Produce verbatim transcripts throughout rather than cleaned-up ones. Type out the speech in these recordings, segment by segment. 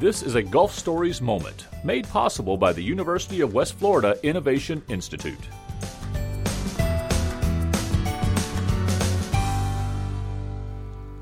This is a Gulf Stories moment, made possible by the University of West Florida Innovation Institute.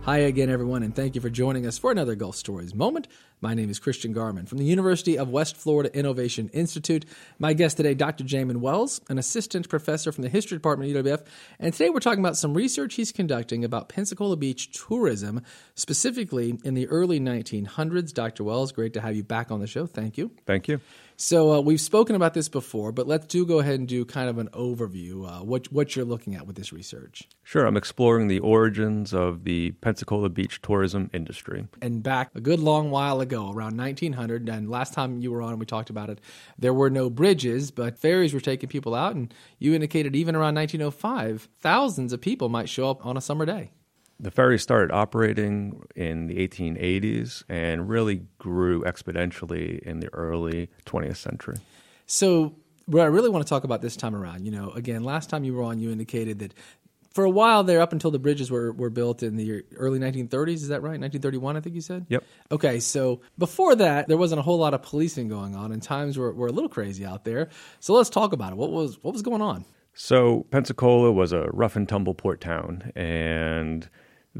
Hi again, everyone, and thank you for joining us for another Gulf Stories moment. My name is Christian Garman from the University of West Florida Innovation Institute. My guest today, Doctor Jamin Wells, an assistant professor from the history department at U W F. And today we're talking about some research he's conducting about Pensacola Beach tourism, specifically in the early nineteen hundreds. Doctor Wells, great to have you back on the show. Thank you. Thank you. So uh, we've spoken about this before, but let's do go ahead and do kind of an overview, uh, what, what you're looking at with this research. Sure. I'm exploring the origins of the Pensacola Beach tourism industry. And back a good long while ago, around nineteen hundred, and last time you were on, we talked about it, there were no bridges, but ferries were taking people out, and you indicated even around nineteen oh five, thousands of people might show up on a summer day. The ferry started operating in the eighteen eighties and really grew exponentially in the early twentieth century. So what I really want to talk about this time around, you know, again, last time you were on, you indicated that for a while there, up until the bridges were, were built in the early nineteen thirties, is that right? nineteen thirty-one, I think you said? Yep. Okay, so before that, there wasn't a whole lot of policing going on, and times were, were a little crazy out there. So let's talk about it. What was what was going on? So Pensacola was a rough-and-tumble port town, and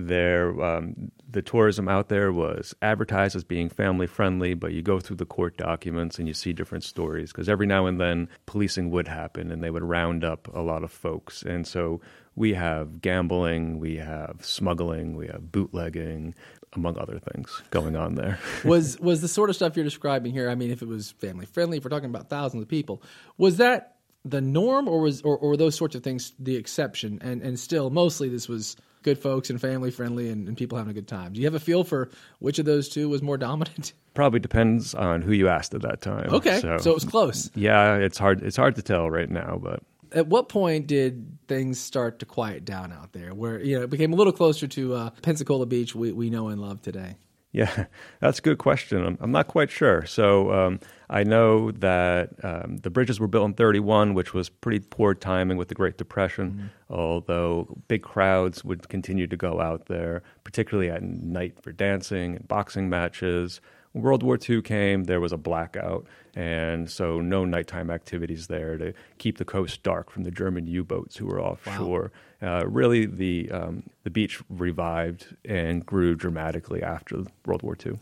There, um, the tourism out there was advertised as being family-friendly, but you go through the court documents and you see different stories, because every now and then policing would happen, and they would round up a lot of folks. And so we have gambling, we have smuggling, we have bootlegging, among other things going on there. was was the sort of stuff you're describing here, I mean, if it was family-friendly, if we're talking about thousands of people, was that the norm, or was or, or those sorts of things the exception? And, and still, mostly this was good folks and family-friendly and, and people having a good time. Do you have a feel for which of those two was more dominant? Probably depends on who you asked at that time. Okay, so, so it was close. Yeah, it's hard It's hard to tell right now, but... At what point did things start to quiet down out there, where, you know, it became a little closer to uh, Pensacola Beach we, we know and love today? Yeah, that's a good question. I'm, I'm not quite sure. So um, I know that um, the bridges were built in thirty-one, which was pretty poor timing with the Great Depression, mm-hmm. although big crowds would continue to go out there, particularly at night for dancing and boxing matches. When World War Two came, there was a blackout, and so no nighttime activities there to keep the coast dark from the German U-boats who were offshore. Wow. Uh, really, the um, the beach revived and grew dramatically after World War Two.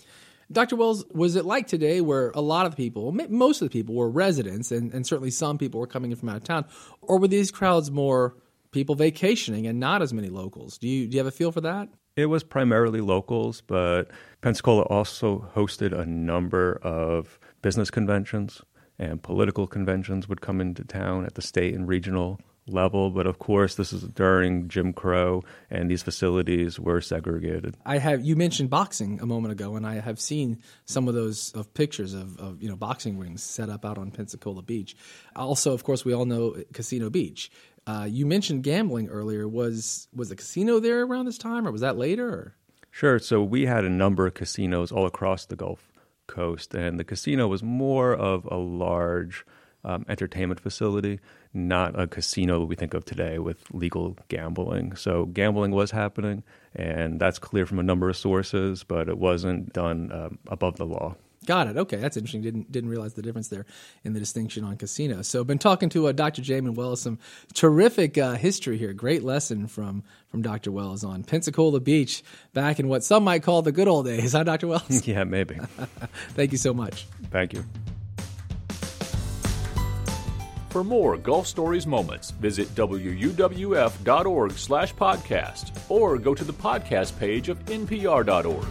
Doctor Wells, was it like today where a lot of people, most of the people were residents, and, and certainly some people were coming in from out of town, or were these crowds more people vacationing and not as many locals? Do you do you have a feel for that? It was primarily locals, but Pensacola also hosted a number of business conventions, and political conventions would come into town at the state and regional level. But of course, this is during Jim Crow, and these facilities were segregated. I have you mentioned boxing a moment ago, and I have seen some of those of pictures of, of you know boxing rings set up out on Pensacola Beach. Also, of course, we all know Casino Beach. Uh, you mentioned gambling earlier. Was was the casino there around this time, or was that later? Or? Sure. So we had a number of casinos all across the Gulf Coast, and the casino was more of a large um, entertainment facility, not a casino that we think of today with legal gambling. So gambling was happening, and that's clear from a number of sources, but it wasn't done um, above the law. Got it. Okay, that's interesting. Didn't didn't realize the difference there in the distinction on casinos. So I've been talking to uh, Doctor Jamin Wells, some terrific uh, history here. Great lesson from, from Doctor Wells on Pensacola Beach back in what some might call the good old days. Huh, Doctor Wells? Yeah, maybe. Thank you so much. Thank you. For more Gulf Stories moments, visit w u w f dot org slash podcast or go to the podcast page of n p r dot org.